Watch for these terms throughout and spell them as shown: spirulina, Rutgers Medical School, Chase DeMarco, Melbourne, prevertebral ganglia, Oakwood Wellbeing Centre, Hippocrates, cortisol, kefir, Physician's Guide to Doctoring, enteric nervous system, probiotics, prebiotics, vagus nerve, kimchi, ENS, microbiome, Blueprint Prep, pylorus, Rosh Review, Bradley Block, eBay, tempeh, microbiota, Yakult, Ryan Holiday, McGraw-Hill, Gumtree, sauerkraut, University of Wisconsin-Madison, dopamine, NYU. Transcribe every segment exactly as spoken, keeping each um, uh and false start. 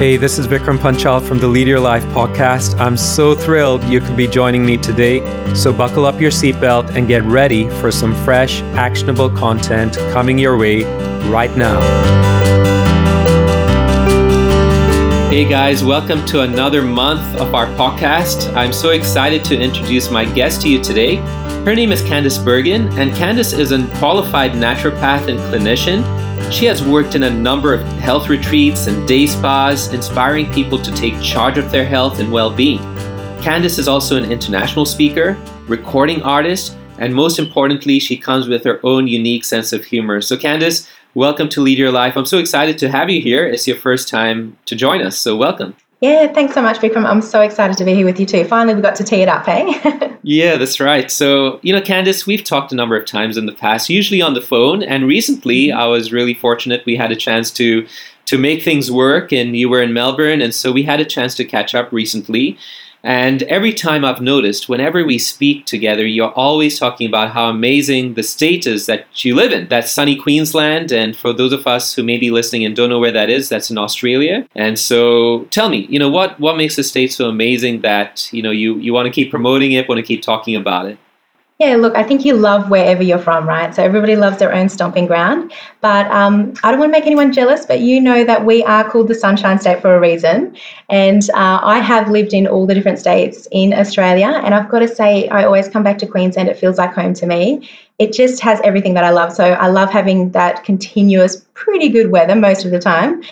Hey, this is Vikram Panchal from the Lead Your Life podcast. I'm so thrilled you could be joining me today. So buckle up your seatbelt and get ready for some fresh, actionable content coming your way right now. Hey guys, welcome to another month of our podcast. I'm so excited to introduce my guest to you today. Her name is Candace Bergen, and Candace is a qualified naturopath and clinician. She has worked in a number of health retreats and day spas, inspiring people to take charge of their health and well-being. Candace is also an international speaker, recording artist, and most importantly, she comes with her own unique sense of humor. So Candace, welcome to Lead Your Life. I'm so excited to have you here. It's your first time to join us, so welcome. Yeah, thanks so much, Vikram. I'm so excited to be here with you too. Finally, we got to tee it up, eh? Yeah, that's right. So, you know, Candace, we've talked a number of times in the past, usually on the phone. And recently, I was really fortunate we had a chance to to make things work. And you were in Melbourne. And so we had a chance to catch up recently. And every time I've noticed, whenever we speak together, you're always talking about how amazing the state is that you live in. That's sunny Queensland. And for those of us who may be listening and don't know where that is, that's in Australia. And so tell me, you know, what, what makes the state so amazing that, you know, you, you want to keep promoting it, want to keep talking about it? Yeah, look, I think you love wherever you're from, right? So everybody loves their own stomping ground. But um, I don't want to make anyone jealous, but you know that we are called the Sunshine State for a reason. And uh, I have lived in all the different states in Australia. And I've got to say, I always come back to Queensland. It feels like home to me. It just has everything that I love. So I love having that continuous, pretty good weather most of the time.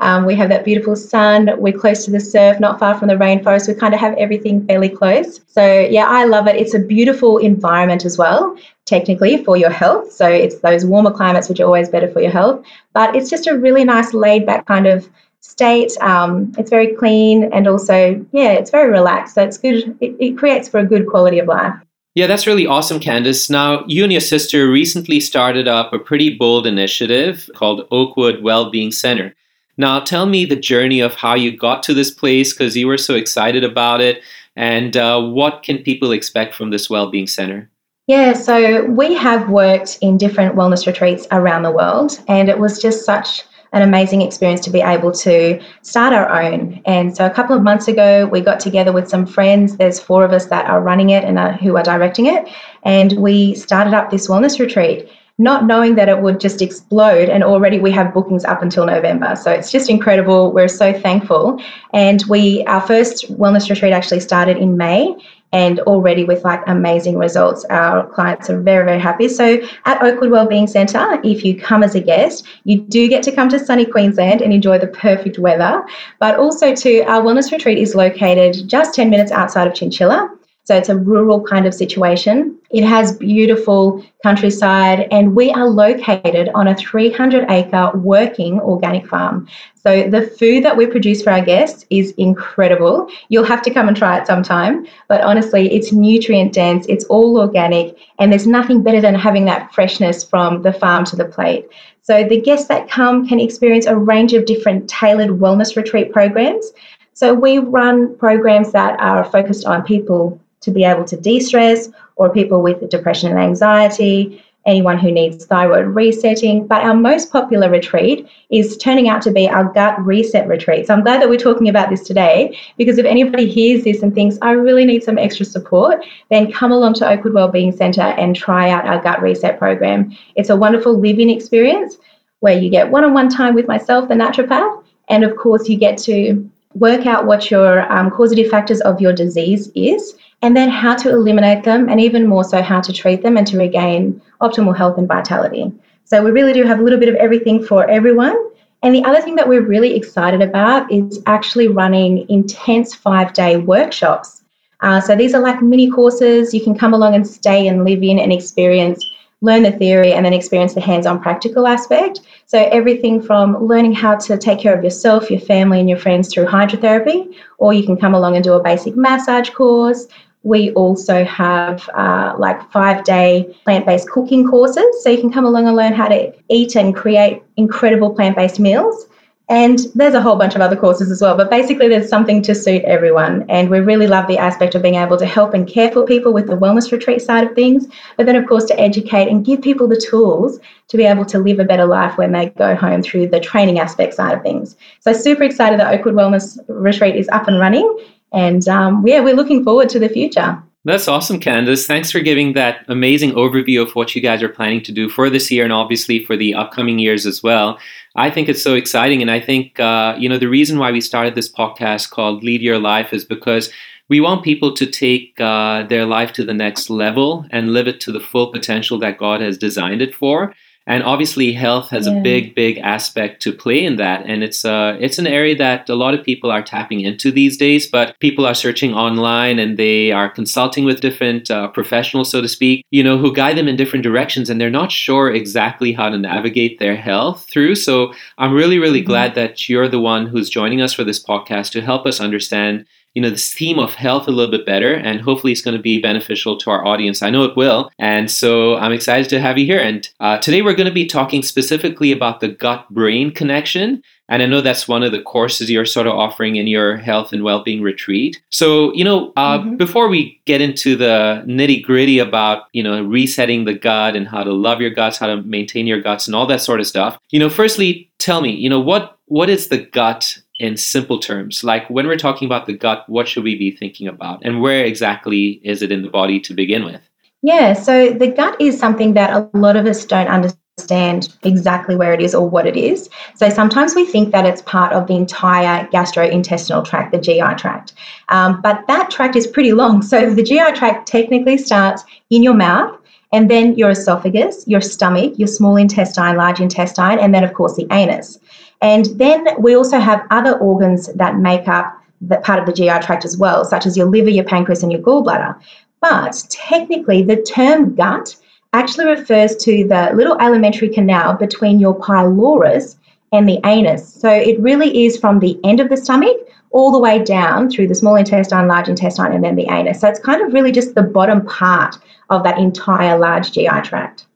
Um, we have that beautiful sun, we're close to the surf, not far from the rainforest, we kind of have everything fairly close. So yeah, I love it. It's a beautiful environment as well, technically, for your health. So it's those warmer climates which are always better for your health, but it's just a really nice laid back kind of state. Um, it's very clean and also, yeah, it's very relaxed. So it's good, it, it creates for a good quality of life. Yeah, that's really awesome, Candace. Now, you and your sister recently started up a pretty bold initiative called Oakwood Wellbeing Centre. Now, tell me the journey of how you got to this place, because you were so excited about it. And uh, what can people expect from this Wellbeing Centre? Yeah, so we have worked in different wellness retreats around the world. And it was just such an amazing experience to be able to start our own. And so a couple of months ago, we got together with some friends. There's four of us that are running it and are, who are directing it. And we started up this wellness retreat, not knowing that it would just explode. And already we have bookings up until November. So it's just incredible. We're so thankful. And we, our first wellness retreat actually started in May, and already with like amazing results. Our clients are very, very happy. So at Oakwood Wellbeing Centre, if you come as a guest, you do get to come to sunny Queensland and enjoy the perfect weather. But also too, our wellness retreat is located just ten minutes outside of Chinchilla. So it's a rural kind of situation. It has beautiful countryside, and we are located on a three hundred acre working organic farm. So the food that we produce for our guests is incredible. You'll have to come and try it sometime. But honestly, it's nutrient dense, it's all organic, and there's nothing better than having that freshness from the farm to the plate. So the guests that come can experience a range of different tailored wellness retreat programs. So we run programs that are focused on people to be able to de-stress, or people with depression and anxiety, anyone who needs thyroid resetting. But our most popular retreat is turning out to be our gut reset retreat. So I'm glad that we're talking about this today, because if anybody hears this and thinks, I really need some extra support, then come along to Oakwood Wellbeing Centre and try out our gut reset program. It's a wonderful live-in experience where you get one-on-one time with myself, the naturopath, and of course you get to work out what your um, causative factors of your disease is, and then how to eliminate them, and even more so how to treat them and to regain optimal health and vitality. So we really do have a little bit of everything for everyone. And the other thing that we're really excited about is actually running intense five-day workshops. Uh, so these are like mini courses. You can come along and stay and live in and experience, learn the theory, and then experience the hands-on practical aspect. So everything from learning how to take care of yourself, your family, and your friends through hydrotherapy, or you can come along and do a basic massage course. We also have uh, like five-day plant-based cooking courses. So you can come along and learn how to eat and create incredible plant-based meals. And there's a whole bunch of other courses as well, but basically there's something to suit everyone. And we really love the aspect of being able to help and care for people with the wellness retreat side of things, but then, of course, to educate and give people the tools to be able to live a better life when they go home through the training aspect side of things. So super excited that Oakwood Wellness Retreat is up and running. And, um, yeah, we're looking forward to the future. That's awesome, Candace. Thanks for giving that amazing overview of what you guys are planning to do for this year and obviously for the upcoming years as well. I think it's so exciting. And I think, uh, you know, the reason why we started this podcast called Lead Your Life is because we want people to take uh, their life to the next level and live it to the full potential that God has designed it for. And obviously, health has yeah. a big, big aspect to play in that. And it's uh, it's an area that a lot of people are tapping into these days, but people are searching online and they are consulting with different uh, professionals, so to speak, you know, who guide them in different directions. And they're not sure exactly how to navigate their health through. So I'm really, really mm-hmm. glad that you're the one who's joining us for this podcast to help us understand, you know, this theme of health a little bit better, and hopefully it's going to be beneficial to our audience. I know it will. And so I'm excited to have you here. And uh, today we're going to be talking specifically about the gut-brain connection. And I know that's one of the courses you're sort of offering in your health and well-being retreat. So, you know, uh, mm-hmm. before we get into the nitty-gritty about, you know, resetting the gut and how to love your guts, how to maintain your guts and all that sort of stuff, you know, firstly, tell me, you know, what what is the gut in simple terms? Like, when we're talking about the gut, what should we be thinking about? And where exactly is it in the body to begin with? Yeah, so the gut is something that a lot of us don't understand exactly where it is or what it is. So sometimes we think that it's part of the entire gastrointestinal tract, the G I tract. Um, but that tract is pretty long. So the G I tract technically starts in your mouth, and then your esophagus, your stomach, your small intestine, large intestine, and then, of course, the anus. And then we also have other organs that make up the part of the G I tract as well, such as your liver, your pancreas, and your gallbladder. But technically, the term gut actually refers to the little alimentary canal between your pylorus and the anus. So it really is from the end of the stomach all the way down through the small intestine, large intestine, and then the anus. So it's kind of really just the bottom part of that entire large G I tract.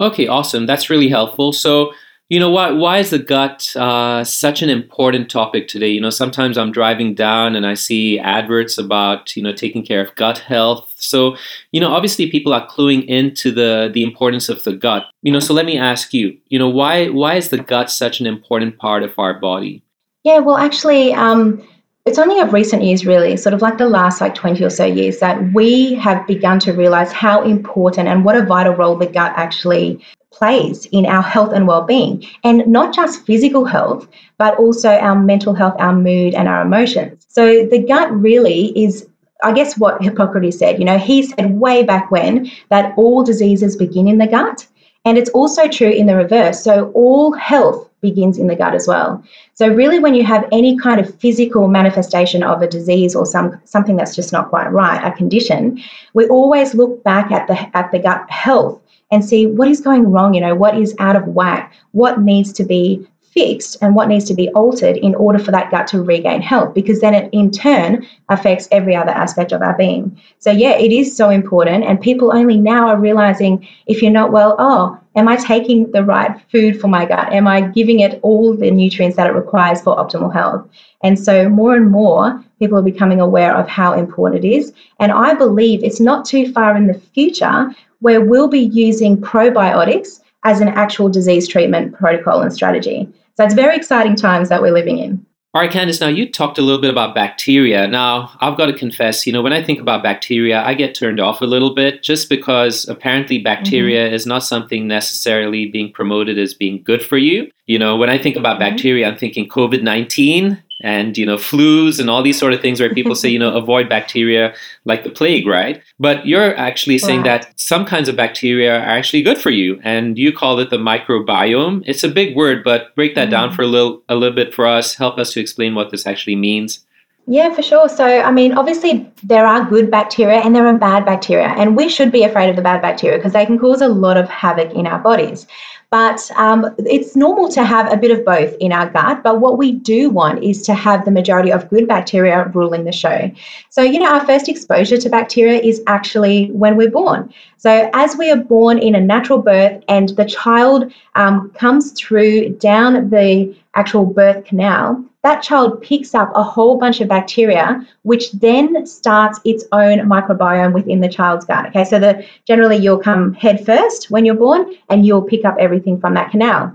Okay, awesome. That's really helpful. So, you know, why why is the gut uh, such an important topic today? You know, sometimes I'm driving down and I see adverts about, you know, taking care of gut health. So, you know, obviously people are cluing into the the importance of the gut. You know, so let me ask you, you know, why why is the gut such an important part of our body? Yeah, well, actually, um, it's only of recent years, really, sort of like the last like twenty or so years, that we have begun to realize how important and what a vital role the gut actually plays in our health and well-being, and not just physical health, but also our mental health, our mood, and our emotions. So the gut really is, I guess, what Hippocrates said. You know, he said way back when that all diseases begin in the gut, and it's also true in the reverse. So all health begins in the gut as well. So really, when you have any kind of physical manifestation of a disease or some something that's just not quite right, a condition, we always look back at the at the gut health and see what is going wrong, you know, what is out of whack, what needs to be fixed and what needs to be altered in order for that gut to regain health, because then it in turn affects every other aspect of our being. So yeah, it is so important, and people only now are realizing, if you're not well, oh, am I taking the right food for my gut? Am I giving it all the nutrients that it requires for optimal health? And so more and more people are becoming aware of how important it is. And I believe it's not too far in the future where we'll be using probiotics as an actual disease treatment protocol and strategy. So it's very exciting times that we're living in. All right, Candace, now you talked a little bit about bacteria. Now, I've got to confess, you know, when I think about bacteria, I get turned off a little bit, just because apparently bacteria mm-hmm. is not something necessarily being promoted as being good for you. You know, when I think about mm-hmm. bacteria, I'm thinking covid nineteen and, you know, flus and all these sort of things where people say, you know, avoid bacteria like the plague, right? But you're actually saying wow. that some kinds of bacteria are actually good for you, and you call it the microbiome. It's a big word, but break that mm-hmm. down for a little, a little bit for us. Help us to explain what this actually means. Yeah, for sure. So, I mean, obviously there are good bacteria and there are bad bacteria, and we should be afraid of the bad bacteria because they can cause a lot of havoc in our bodies. But um, it's normal to have a bit of both in our gut. But what we do want is to have the majority of good bacteria ruling the show. So, you know, our first exposure to bacteria is actually when we're born. So as we are born in a natural birth and the child um, comes through down the actual birth canal, that child picks up a whole bunch of bacteria, which then starts its own microbiome within the child's gut. Okay, so the, generally you'll come head first when you're born and you'll pick up everything from that canal.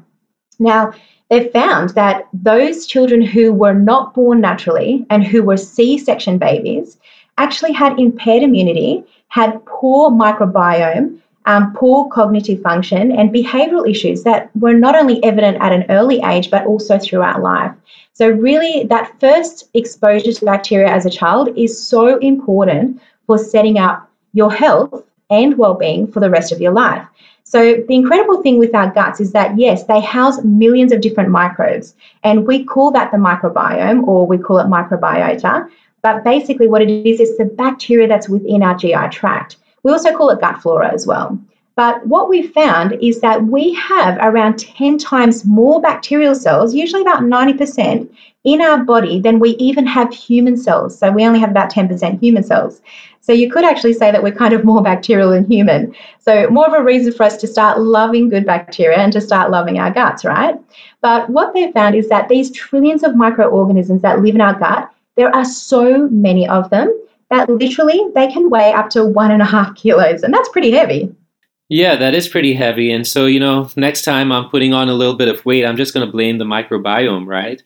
Now, they've found that those children who were not born naturally and who were C-section babies actually had impaired immunity, had poor microbiome, Um, poor cognitive function and behavioural issues that were not only evident at an early age but also throughout life. So really that first exposure to bacteria as a child is so important for setting up your health and well-being for the rest of your life. So the incredible thing with our guts is that, yes, they house millions of different microbes, and we call that the microbiome, or we call it microbiota, but basically what it is is the bacteria that's within our G I tract. We also call it gut flora as well. But what we found is that we have around ten times more bacterial cells, usually about ninety percent, in our body than we even have human cells. So we only have about ten percent human cells. So you could actually say that we're kind of more bacterial than human. So more of a reason for us to start loving good bacteria and to start loving our guts, right? But what they found is that these trillions of microorganisms that live in our gut, there are so many of them that literally they can weigh up to one and a half kilos. And that's pretty heavy. Yeah, that is pretty heavy. And so, you know, next time I'm putting on a little bit of weight, I'm just going to blame the microbiome, right?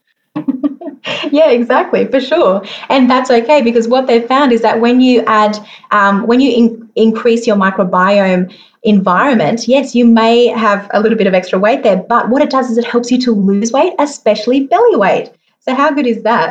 Yeah, exactly, for sure. And that's okay, because what they've found is that when you add, um, when you in- increase your microbiome environment, yes, you may have a little bit of extra weight there, but what it does is it helps you to lose weight, especially belly weight. So how good is that?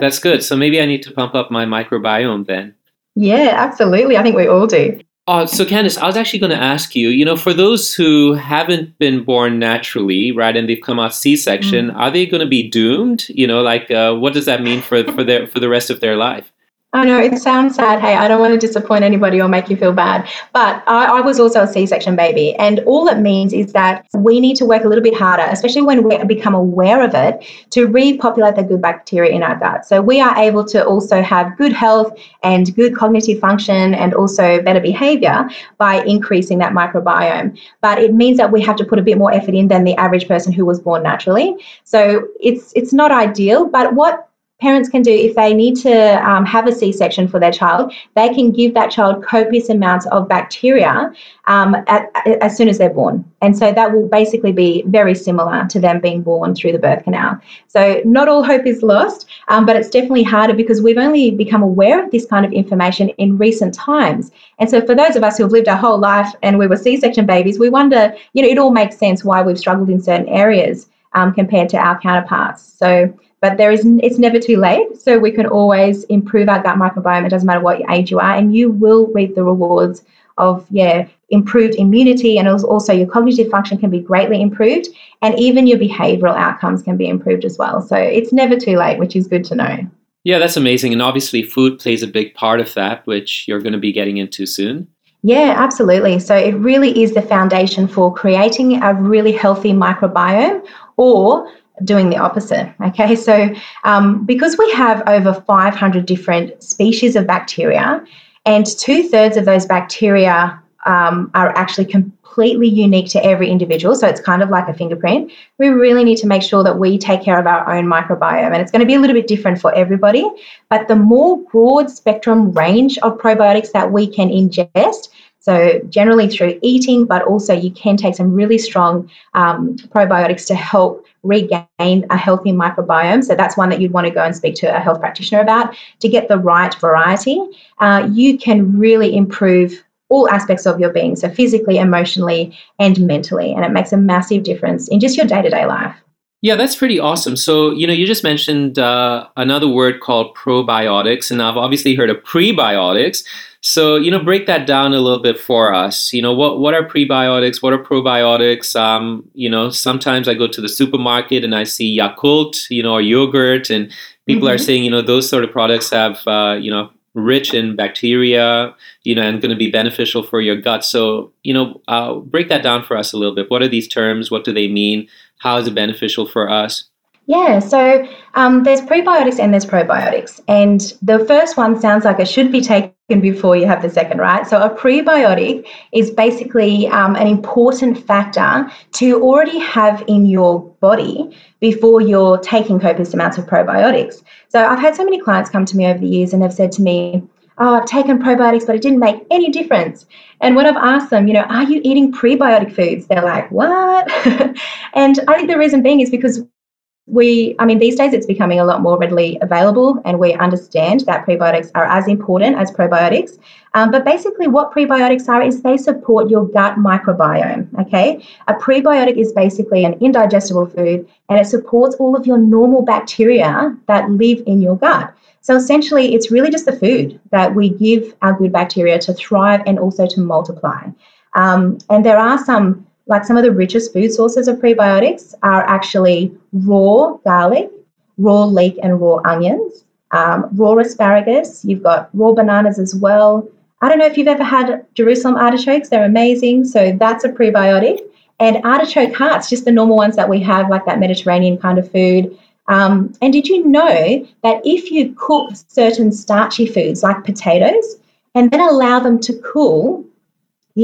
That's good. So maybe I need to pump up my microbiome then. Yeah, absolutely. I think we all do. Uh, so Candace, I was actually going to ask you, you know, for those who haven't been born naturally, right, and they've come out C-section, mm-hmm. are they going to be doomed? You know, like uh, what does that mean for, for their for the rest of their life? I know it sounds sad. Hey, I don't want to disappoint anybody or make you feel bad, but I, I was also a C-section baby. And all it means is that we need to work a little bit harder, especially when we become aware of it, to repopulate the good bacteria in our gut. So we are able to also have good health and good cognitive function and also better behavior by increasing that microbiome. But it means that we have to put a bit more effort in than the average person who was born naturally. So it's, it's not ideal, but what parents can do, if they need to um, have a C-section for their child, they can give that child copious amounts of bacteria um, at, at, as soon as they're born. And so that will basically be very similar to them being born through the birth canal. So not all hope is lost, um, but it's definitely harder because we've only become aware of this kind of information in recent times. And so for those of us who've lived our whole life and we were C-section babies, we wonder, you know, it all makes sense why we've struggled in certain areas um, compared to our counterparts. So But there is, it's never too late, so we can always improve our gut microbiome. It doesn't matter what age you are, and you will reap the rewards of, yeah, improved immunity, and also your cognitive function can be greatly improved, and even your behavioural outcomes can be improved as well. So it's never too late, which is good to know. Yeah, that's amazing. And obviously food plays a big part of that, which you're going to be getting into soon. Yeah, absolutely. So it really is the foundation for creating a really healthy microbiome, or doing the opposite. Okay, so um, because we have over five hundred different species of bacteria, and two-thirds of those bacteria um, are actually completely unique to every individual, so it's kind of like a fingerprint, we really need to make sure that we take care of our own microbiome. And it's going to be a little bit different for everybody, but the more broad spectrum range of probiotics that we can ingest, so generally through eating, but also you can take some really strong um, probiotics to help regain a healthy microbiome. So that's one that you'd want to go and speak to a health practitioner about to get the right variety. Uh, you can really improve all aspects of your being, so physically, emotionally, and mentally. And it makes a massive difference in just your day-to-day life. Yeah, that's pretty awesome. So, you know, you just mentioned uh, another word called probiotics, and I've obviously heard of prebiotics. So, you know, break that down a little bit for us. You know, what, what are prebiotics? What are probiotics? Um, you know, sometimes I go to the supermarket and I see Yakult, you know, or yogurt, and people mm-hmm. are saying, you know, those sort of products have, uh, you know, rich in bacteria, you know, and going to be beneficial for your gut. So, you know, uh, break that down for us a little bit. What are these terms? What do they mean? How is it beneficial for us? Yeah, so um, there's prebiotics and there's probiotics. And the first one sounds like it should be taken before you have the second, right? So a prebiotic is basically um, an important factor to already have in your body before you're taking copious amounts of probiotics. So I've had so many clients come to me over the years and have said to me, oh, I've taken probiotics, but it didn't make any difference. And when I've asked them, you know, are you eating prebiotic foods? They're like, what? And I think the reason being is because We, I mean, these days it's becoming a lot more readily available, and we understand that prebiotics are as important as probiotics. Um, but basically what prebiotics are is they support your gut microbiome, okay? A prebiotic is basically an indigestible food, and it supports all of your normal bacteria that live in your gut. So essentially it's really just the food that we give our good bacteria to thrive and also to multiply. Um, and there are some Like some of the richest food sources of probiotics are actually raw garlic, raw leek and raw onions, um, raw asparagus. You've got raw bananas as well. I don't know if you've ever had Jerusalem artichokes. They're amazing. So that's a prebiotic. And artichoke hearts, just the normal ones that we have, like that Mediterranean kind of food. Um, and did you know that if you cook certain starchy foods like potatoes and then allow them to cool,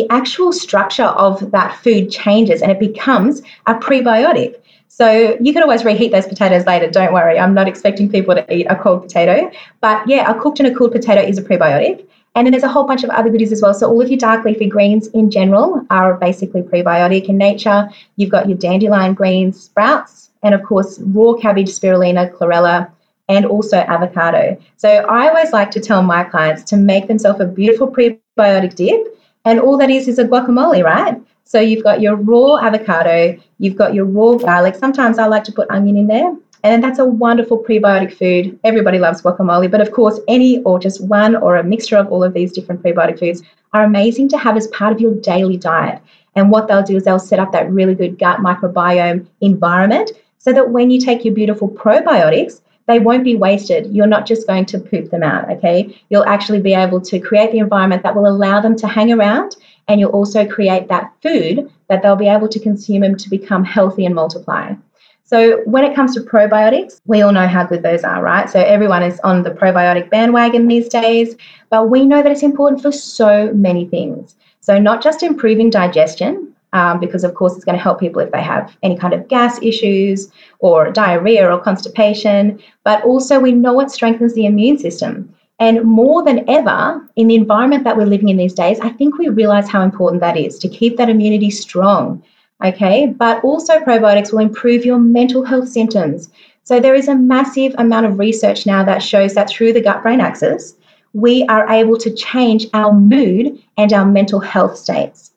the actual structure of that food changes and it becomes a prebiotic. So you can always reheat those potatoes later. Don't worry. I'm not expecting people to eat a cold potato. But, yeah, a cooked and a cooled potato is a prebiotic. And then there's a whole bunch of other goodies as well. So all of your dark leafy greens in general are basically prebiotic in nature. You've got your dandelion greens, sprouts, and, of course, raw cabbage, spirulina, chlorella, and also avocado. So I always like to tell my clients to make themselves a beautiful prebiotic dip. And all that is is a guacamole, right? So you've got your raw avocado, you've got your raw garlic. Sometimes I like to put onion in there. And that's a wonderful prebiotic food. Everybody loves guacamole. But, of course, any or just one or a mixture of all of these different prebiotic foods are amazing to have as part of your daily diet. And what they'll do is they'll set up that really good gut microbiome environment so that when you take your beautiful probiotics, they won't be wasted. You're not just going to poop them out, okay? You'll actually be able to create the environment that will allow them to hang around, and you'll also create that food that they'll be able to consume them to become healthy and multiply. So when it comes to probiotics, we all know how good those are, right? So everyone is on the probiotic bandwagon these days, but we know that it's important for so many things. So not just improving digestion, Um, because, of course, it's going to help people if they have any kind of gas issues or diarrhea or constipation. But also we know it strengthens the immune system. And more than ever, in the environment that we're living in these days, I think we realise how important that is to keep that immunity strong, okay? But also probiotics will improve your mental health symptoms. So there is a massive amount of research now that shows that through the gut-brain axis, we are able to change our mood and our mental health states.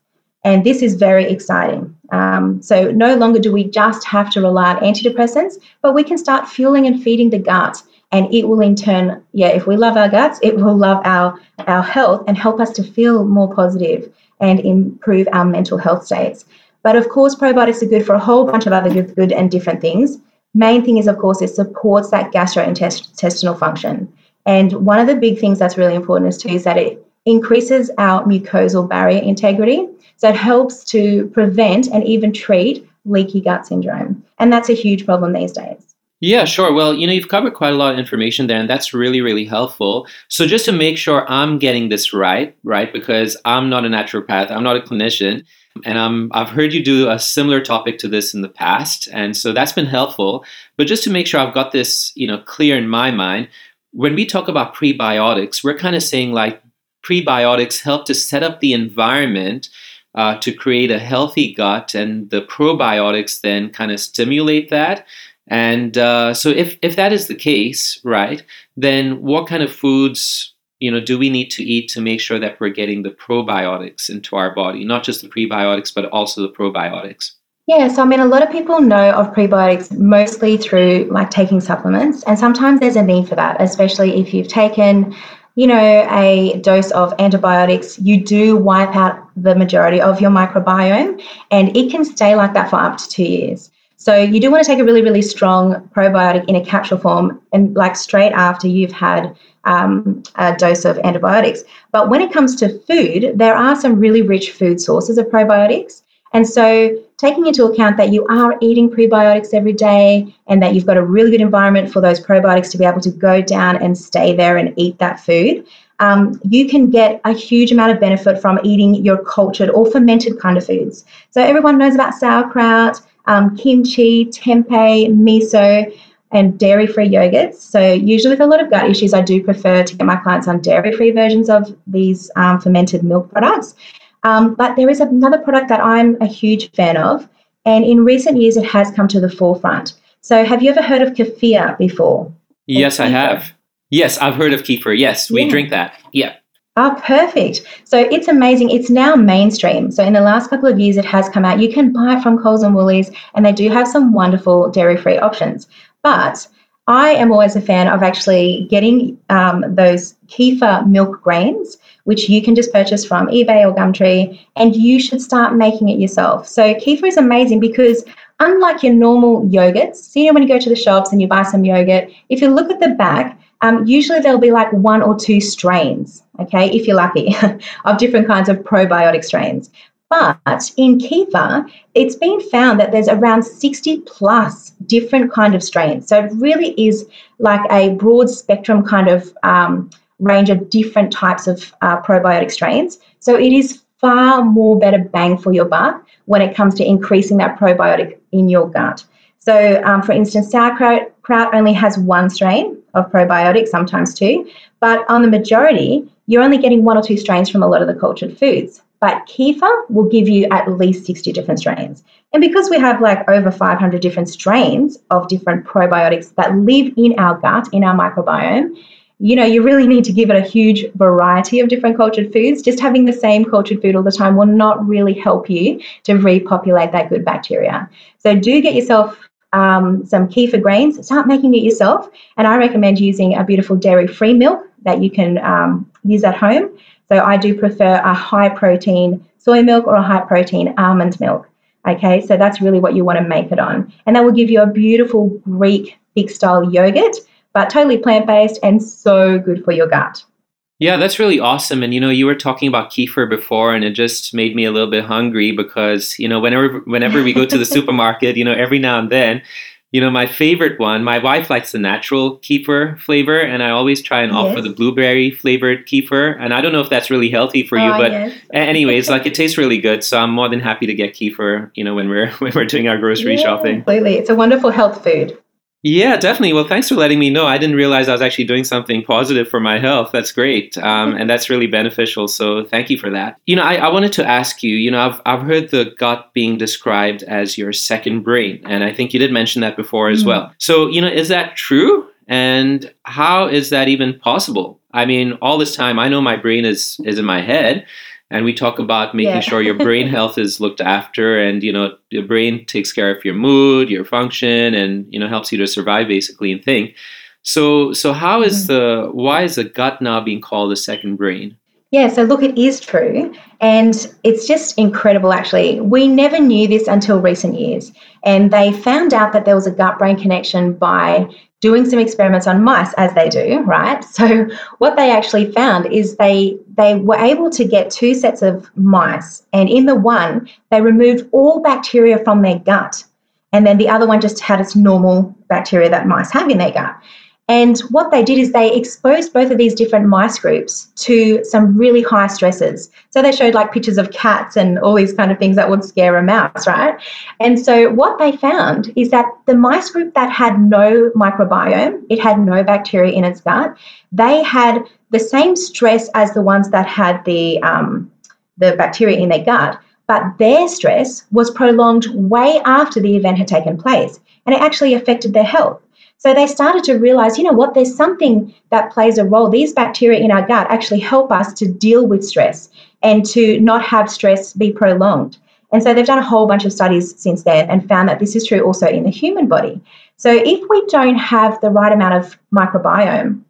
And this is very exciting. Um, so no longer do we just have to rely on antidepressants, but we can start fueling and feeding the gut. And it will in turn, yeah, if we love our guts, it will love our, our health and help us to feel more positive and improve our mental health states. But, of course, probiotics are good for a whole bunch of other good, good and different things. Main thing is, of course, it supports that gastrointestinal function. And one of the big things that's really important is too is that it increases our mucosal barrier integrity. So it helps to prevent and even treat leaky gut syndrome. And that's a huge problem these days. Yeah, sure. Well, you know, you've covered quite a lot of information there, and that's really, really helpful. So just to make sure I'm getting this right, right, because I'm not a naturopath, I'm not a clinician, and I'm, I've heard you do a similar topic to this in the past. And so that's been helpful. But just to make sure I've got this, you know, clear in my mind, when we talk about prebiotics, we're kind of saying like prebiotics help to set up the environment Uh, to create a healthy gut, and the probiotics then kind of stimulate that. And uh, so if if that is the case, right, then what kind of foods, you know, do we need to eat to make sure that we're getting the probiotics into our body, not just the prebiotics, but also the probiotics? Yeah, so I mean, a lot of people know of prebiotics mostly through like taking supplements, and sometimes there's a need for that, especially if you've taken you know, a dose of antibiotics. You do wipe out the majority of your microbiome, and it can stay like that for up to two years. So you do want to take a really, really strong probiotic in a capsule form and like straight after you've had um, a dose of antibiotics. But when it comes to food, there are some really rich food sources of probiotics. And so taking into account that you are eating prebiotics every day and that you've got a really good environment for those probiotics to be able to go down and stay there and eat that food, um, you can get a huge amount of benefit from eating your cultured or fermented kind of foods. So everyone knows about sauerkraut, um, kimchi, tempeh, miso, and dairy-free yogurts. So usually with a lot of gut issues, I do prefer to get my clients on dairy-free versions of these um, fermented milk products. Um, but there is another product that I'm a huge fan of, and in recent years it has come to the forefront. So have you ever heard of kefir before? Yes, I have. Yes, I've heard of kefir. Yes, we yeah. drink that. Yeah. Oh, perfect. So it's amazing. It's now mainstream. So in the last couple of years it has come out. You can buy it from Coles and Woolies, and they do have some wonderful dairy-free options. But I am always a fan of actually getting um, those kefir milk grains, which you can just purchase from eBay or Gumtree, and you should start making it yourself. So kefir is amazing because unlike your normal yogurts, so you know when you go to the shops and you buy some yogurt, if you look at the back, um, usually there'll be like one or two strains, okay, if you're lucky, of different kinds of probiotic strains. But in kefir, it's been found that there's around sixty plus different kind of strains. So it really is like a broad spectrum kind of um, range of different types of uh, probiotic strains. So it is far more better bang for your buck when it comes to increasing that probiotic in your gut. So um, for instance, sauerkraut only has one strain of probiotics, sometimes two, but on the majority, you're only getting one or two strains from a lot of the cultured foods. But kefir will give you at least sixty different strains. And because we have like over five hundred different strains of different probiotics that live in our gut, in our microbiome, you know, you really need to give it a huge variety of different cultured foods. Just having the same cultured food all the time will not really help you to repopulate that good bacteria. So do get yourself um, some kefir grains. Start making it yourself. And I recommend using a beautiful dairy-free milk that you can um, use at home. So I do prefer a high-protein soy milk or a high-protein almond milk, okay? So that's really what you want to make it on. And that will give you a beautiful Greek thick-style yogurt, but totally plant-based and so good for your gut. Yeah, that's really awesome. And, you know, you were talking about kefir before, and it just made me a little bit hungry because, you know, whenever whenever we go to the supermarket, you know, every now and then, you know, my favorite one, my wife likes the natural kefir flavor, and I always try and yes. offer the blueberry flavored kefir. And I don't know if that's really healthy for you, oh, but yes. anyways, like it tastes really good. So I'm more than happy to get kefir, you know, when we're when we're doing our grocery yeah, shopping. Absolutely. It's a wonderful health food. Yeah, definitely. Well, thanks for letting me know. I didn't realize I was actually doing something positive for my health. That's great. Um, and that's really beneficial. So thank you for that. You know, I, I wanted to ask you, you know, I've I've heard the gut being described as your second brain. And I think you did mention that before as mm. well. So, you know, is that true? And how is that even possible? I mean, all this time, I know my brain is is in my head. And we talk about making yeah. sure your brain health is looked after, and, you know, your brain takes care of your mood, your function, and, you know, helps you to survive basically and think. So, so how is the, why is the gut now being called the second brain? Yeah, so look, it is true. And it's just incredible, actually. We never knew this until recent years. And they found out that there was a gut-brain connection by doing some experiments on mice, as they do, right? So what they actually found is they they were able to get two sets of mice, and in the one, they removed all bacteria from their gut, and then the other one just had its normal bacteria that mice have in their gut. And what they did is they exposed both of these different mice groups to some really high stresses. So they showed like pictures of cats and all these kind of things that would scare a mouse, right? And so what they found is that the mice group that had no microbiome, it had no bacteria in its gut, they had the same stress as the ones that had the um, the bacteria in their gut, but their stress was prolonged way after the event had taken place, and it actually affected their health. So they started to realize, you know what, there's something that plays a role. These bacteria in our gut actually help us to deal with stress and to not have stress be prolonged. And so they've done a whole bunch of studies since then and found that this is true also in the human body. So if we don't have the right amount of microbiome,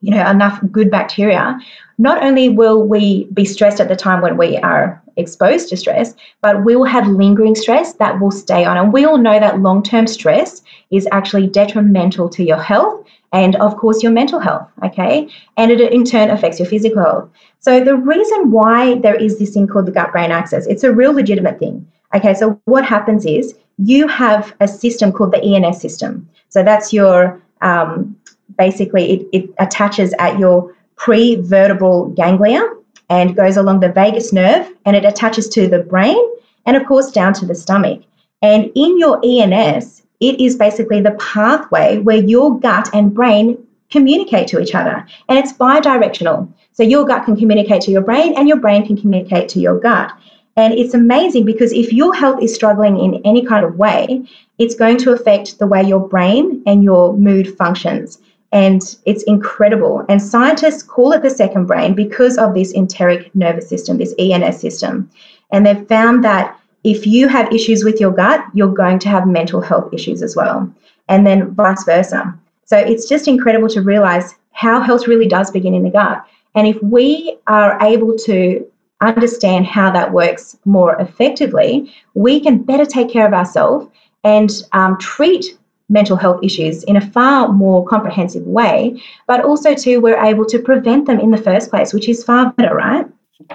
you know, enough good bacteria, not only will we be stressed at the time when we are exposed to stress, but we will have lingering stress that will stay on. And we all know that long-term stress is actually detrimental to your health and, of course, your mental health, okay? And it in turn affects your physical health. So the reason why there is this thing called the gut-brain axis, it's a real legitimate thing, okay? So what happens is you have a system called the E N S system. So that's your, um, basically, it, it attaches at your prevertebral ganglia and goes along the vagus nerve, and it attaches to the brain and, of course, down to the stomach. And in your E N S, it is basically the pathway where your gut and brain communicate to each other, and it's bidirectional. So your gut can communicate to your brain and your brain can communicate to your gut. And it's amazing because if your health is struggling in any kind of way, it's going to affect the way your brain and your mood functions. And it's incredible. And scientists call it the second brain because of this enteric nervous system, this E N S system. And they've found that if you have issues with your gut, you're going to have mental health issues as well, and then vice versa. So it's just incredible to realize how health really does begin in the gut. And if we are able to understand how that works more effectively, we can better take care of ourselves and um, treat mental health issues in a far more comprehensive way, but also too we're able to prevent them in the first place, which is far better, right?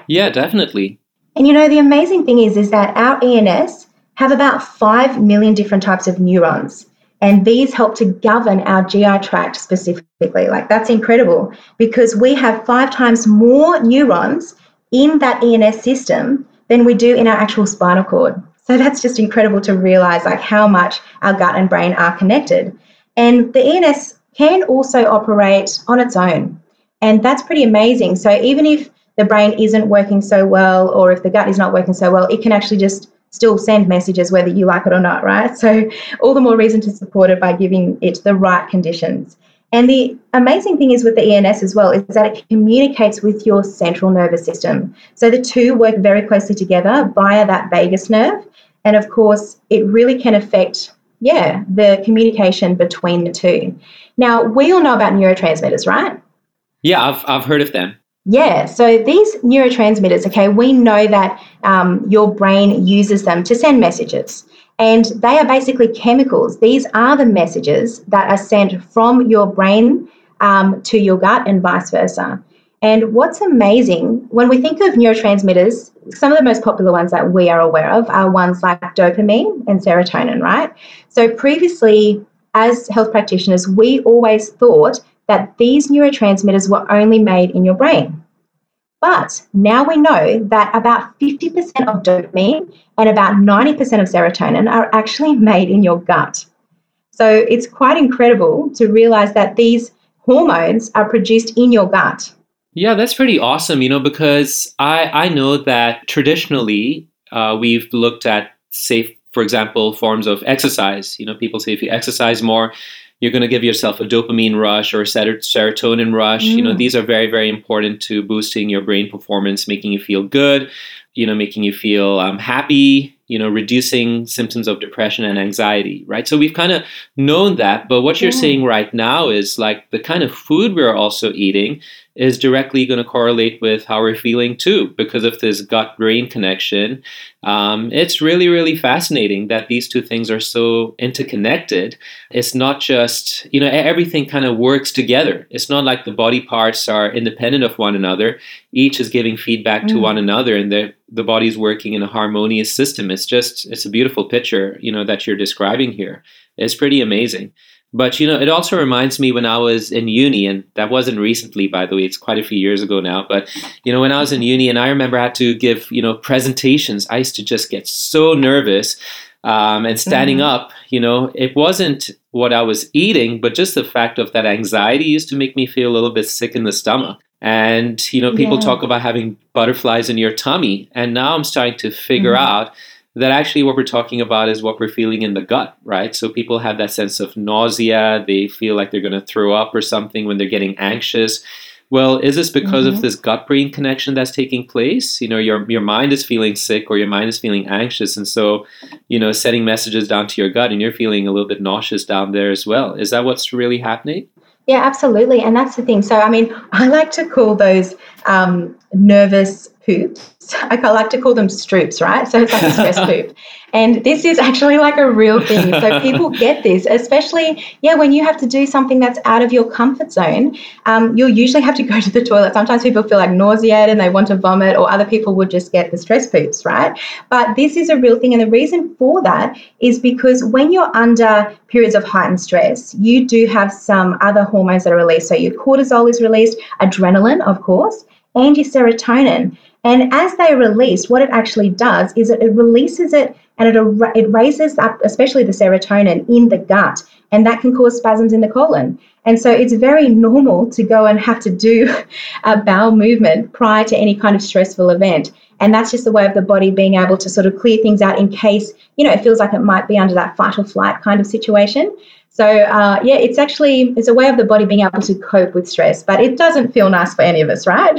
Yeah, definitely. And you know, the amazing thing is, is that our E N S have about five million different types of neurons, and these help to govern our G I tract specifically. Like, that's incredible, because we have five times more neurons in that E N S system than we do in our actual spinal cord. So that's just incredible to realize, like, how much our gut and brain are connected. And the E N S can also operate on its own, and that's pretty amazing. So even if the brain isn't working so well, or if the gut is not working so well, it can actually just still send messages whether you like it or not, right? So all the more reason to support it by giving it the right conditions. And the amazing thing is with the E N S as well is that it communicates with your central nervous system. So the two work very closely together via that vagus nerve. And, of course, it really can affect, yeah, the communication between the two. Now, we all know about neurotransmitters, right? Yeah, I've I've heard of them. Yeah, so these neurotransmitters, okay, we know that um, your brain uses them to send messages. And they are basically chemicals. These are the messages that are sent from your brain um, to your gut and vice versa. And what's amazing, when we think of neurotransmitters, some of the most popular ones that we are aware of are ones like dopamine and serotonin, right? So previously, as health practitioners, we always thought that these neurotransmitters were only made in your brain. But now we know that about fifty percent of dopamine and about ninety percent of serotonin are actually made in your gut. So it's quite incredible to realize that these hormones are produced in your gut. Yeah, that's pretty awesome, you know, because I, I know that traditionally uh, we've looked at, say, for example, forms of exercise. You know, people say if you exercise more, you're going to give yourself a dopamine rush or a serotonin rush. Mm. You know, these are very, very important to boosting your brain performance, making you feel good, you know, making you feel um, happy, you know, reducing symptoms of depression and anxiety, right? So we've kind of known that. But what you're yeah. saying right now is like the kind of food we're also eating is directly going to correlate with how we're feeling too, because of this gut-brain connection. Um, it's really, really fascinating that these two things are so interconnected. It's not just, you know, everything kind of works together. It's not like the body parts are independent of one another. Each is giving feedback mm. to one another, and the the body's working in a harmonious system. It's just, it's a beautiful picture, you know, that you're describing here. It's pretty amazing. But, you know, it also reminds me when I was in uni, and that wasn't recently, by the way, it's quite a few years ago now. But, you know, when I was in uni, and I remember I had to give, you know, presentations, I used to just get so nervous. Um, and standing mm. up, you know, it wasn't what I was eating, but just the fact of that anxiety used to make me feel a little bit sick in the stomach. And, you know, people yeah. talk about having butterflies in your tummy. And now I'm starting to figure mm. out that actually what we're talking about is what we're feeling in the gut, right? So people have that sense of nausea. They feel like they're going to throw up or something when they're getting anxious. Well, is this because mm-hmm. of this gut-brain connection that's taking place? You know, your your mind is feeling sick or your mind is feeling anxious. And so, you know, sending messages down to your gut and you're feeling a little bit nauseous down there as well. Is that what's really happening? Yeah, absolutely. And that's the thing. So, I mean, I like to call those um, nervous hoops. I like to call them stroops, right? So it's like a stress hoop. And this is actually like a real thing. So people get this, especially, yeah, when you have to do something that's out of your comfort zone, um, you'll usually have to go to the toilet. Sometimes people feel like nauseated and they want to vomit, or other people would just get the stress poops, right? But this is a real thing. And the reason for that is because when you're under periods of heightened stress, you do have some other hormones that are released. So your cortisol is released, adrenaline, of course, and your serotonin. And as they release, what it actually does is it, it releases it and it, it raises up, especially the serotonin in the gut, and that can cause spasms in the colon. And so it's very normal to go and have to do a bowel movement prior to any kind of stressful event. And that's just the way of the body being able to sort of clear things out in case, you know, it feels like it might be under that fight or flight kind of situation. So, uh, yeah, it's actually, it's a way of the body being able to cope with stress, but it doesn't feel nice for any of us, right?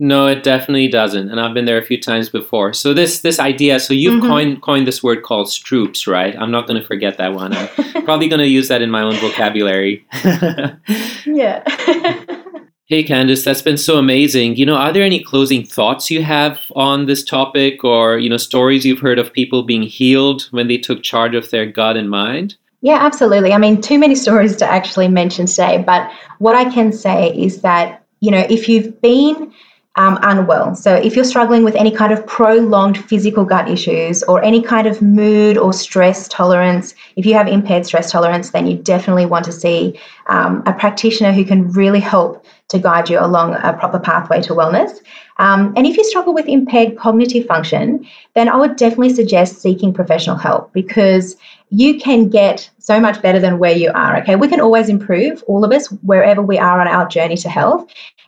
No, it definitely doesn't. And I've been there a few times before. So this this idea, so you've mm-hmm. coined, coined this word called stroops, right? I'm not going to forget that one. I'm probably going to use that in my own vocabulary. Yeah. Hey, Candace, that's been so amazing. You know, are there any closing thoughts you have on this topic, or, you know, stories you've heard of people being healed when they took charge of their gut and mind? Yeah, absolutely. I mean, too many stories to actually mention today. But what I can say is that, you know, if you've been Um, unwell. So if you're struggling with any kind of prolonged physical gut issues or any kind of mood or stress tolerance, if you have impaired stress tolerance, then you definitely want to see um, a practitioner who can really help to guide you along a proper pathway to wellness. Um, and if you struggle with impaired cognitive function, then I would definitely suggest seeking professional help, because you can get so much better than where you are, okay? We can always improve, all of us, wherever we are on our journey to health.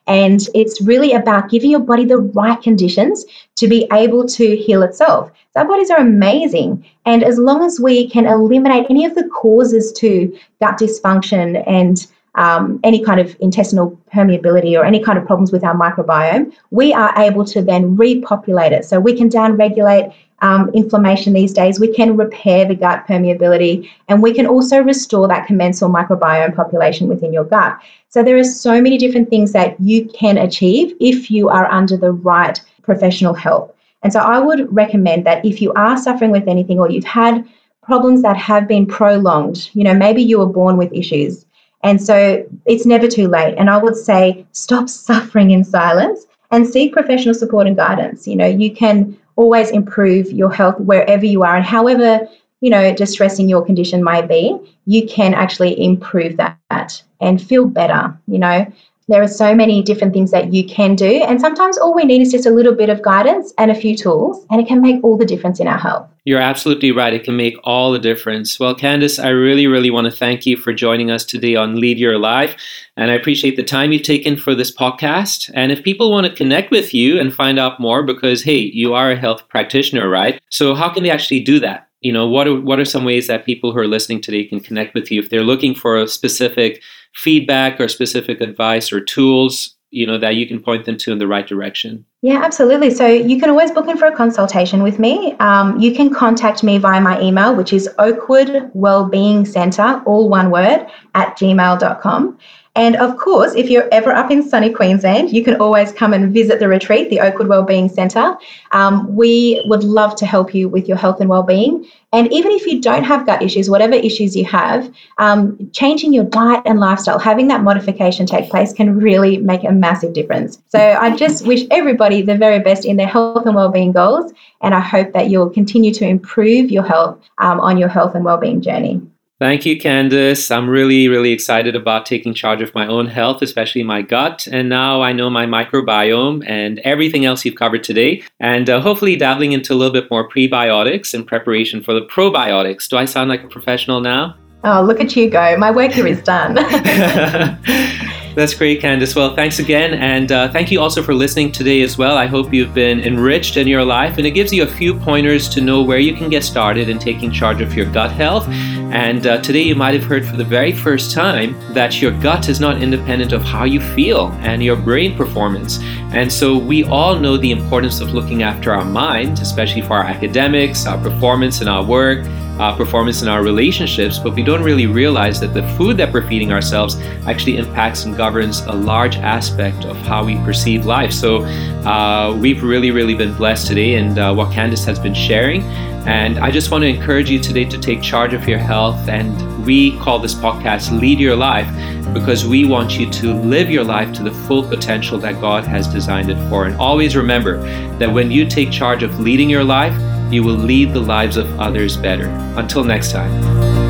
And it's really about giving your body the right conditions to be able to heal itself. So our bodies are amazing. And as long as we can eliminate any of the causes to gut dysfunction and Um, any kind of intestinal permeability or any kind of problems with our microbiome, we are able to then repopulate it. So we can downregulate um, inflammation these days. We can repair the gut permeability, and we can also restore that commensal microbiome population within your gut. So there are so many different things that you can achieve if you are under the right professional help. And so I would recommend that if you are suffering with anything, or you've had problems that have been prolonged, you know, maybe you were born with issues. And so it's never too late. And I would say, stop suffering in silence and seek professional support and guidance. You know, you can always improve your health wherever you are, and however, you know, distressing your condition might be, you can actually improve that and feel better. You know, there are so many different things that you can do. And sometimes all we need is just a little bit of guidance and a few tools, and it can make all the difference in our health. You're absolutely right. It can make all the difference. Well, Candace, I really, really want to thank you for joining us today on Lead Your Life. And I appreciate the time you've taken for this podcast. And if people want to connect with you and find out more, because, hey, you are a health practitioner, right? So how can they actually do that? You know, what are, what are some ways that people who are listening today can connect with you if they're looking for a specific feedback or specific advice or tools, you know, that you can point them to in the right direction? Yeah, absolutely. So you can always book in for a consultation with me. Um, you can contact me via my email, which is Oakwood Wellbeing Centre, all one word, at gmail dot com. And of course, if you're ever up in sunny Queensland, you can always come and visit the retreat, the Oakwood Wellbeing Centre. Um, we would love to help you with your health and wellbeing. And even if you don't have gut issues, whatever issues you have, um, changing your diet and lifestyle, having that modification take place can really make a massive difference. So I just wish everybody the very best in their health and wellbeing goals. And I hope that you'll continue to improve your health um, on your health and wellbeing journey. Thank you, Candace. I'm really, really excited about taking charge of my own health, especially my gut. And now I know my microbiome and everything else you've covered today. And uh, hopefully dabbling into a little bit more prebiotics in preparation for the probiotics. Do I sound like a professional now? Oh, look at you go. My work here is done. That's great, Candace. Well, thanks again. And uh, thank you also for listening today as well. I hope you've been enriched in your life, and it gives you a few pointers to know where you can get started in taking charge of your gut health. And uh, today you might have heard for the very first time that your gut is not independent of how you feel and your brain performance. And so we all know the importance of looking after our mind, especially for our academics, our performance in our work, uh, performance in our relationships, but we don't really realize that the food that we're feeding ourselves actually impacts and governs a large aspect of how we perceive life. So uh, we've really, really been blessed today and uh, what Candace has been sharing. And I just want to encourage you today to take charge of your health. And we call this podcast Lead Your Life, because we want you to live your life to the full potential that God has designed it for. And always remember that when you take charge of leading your life, you will lead the lives of others better. Until next time.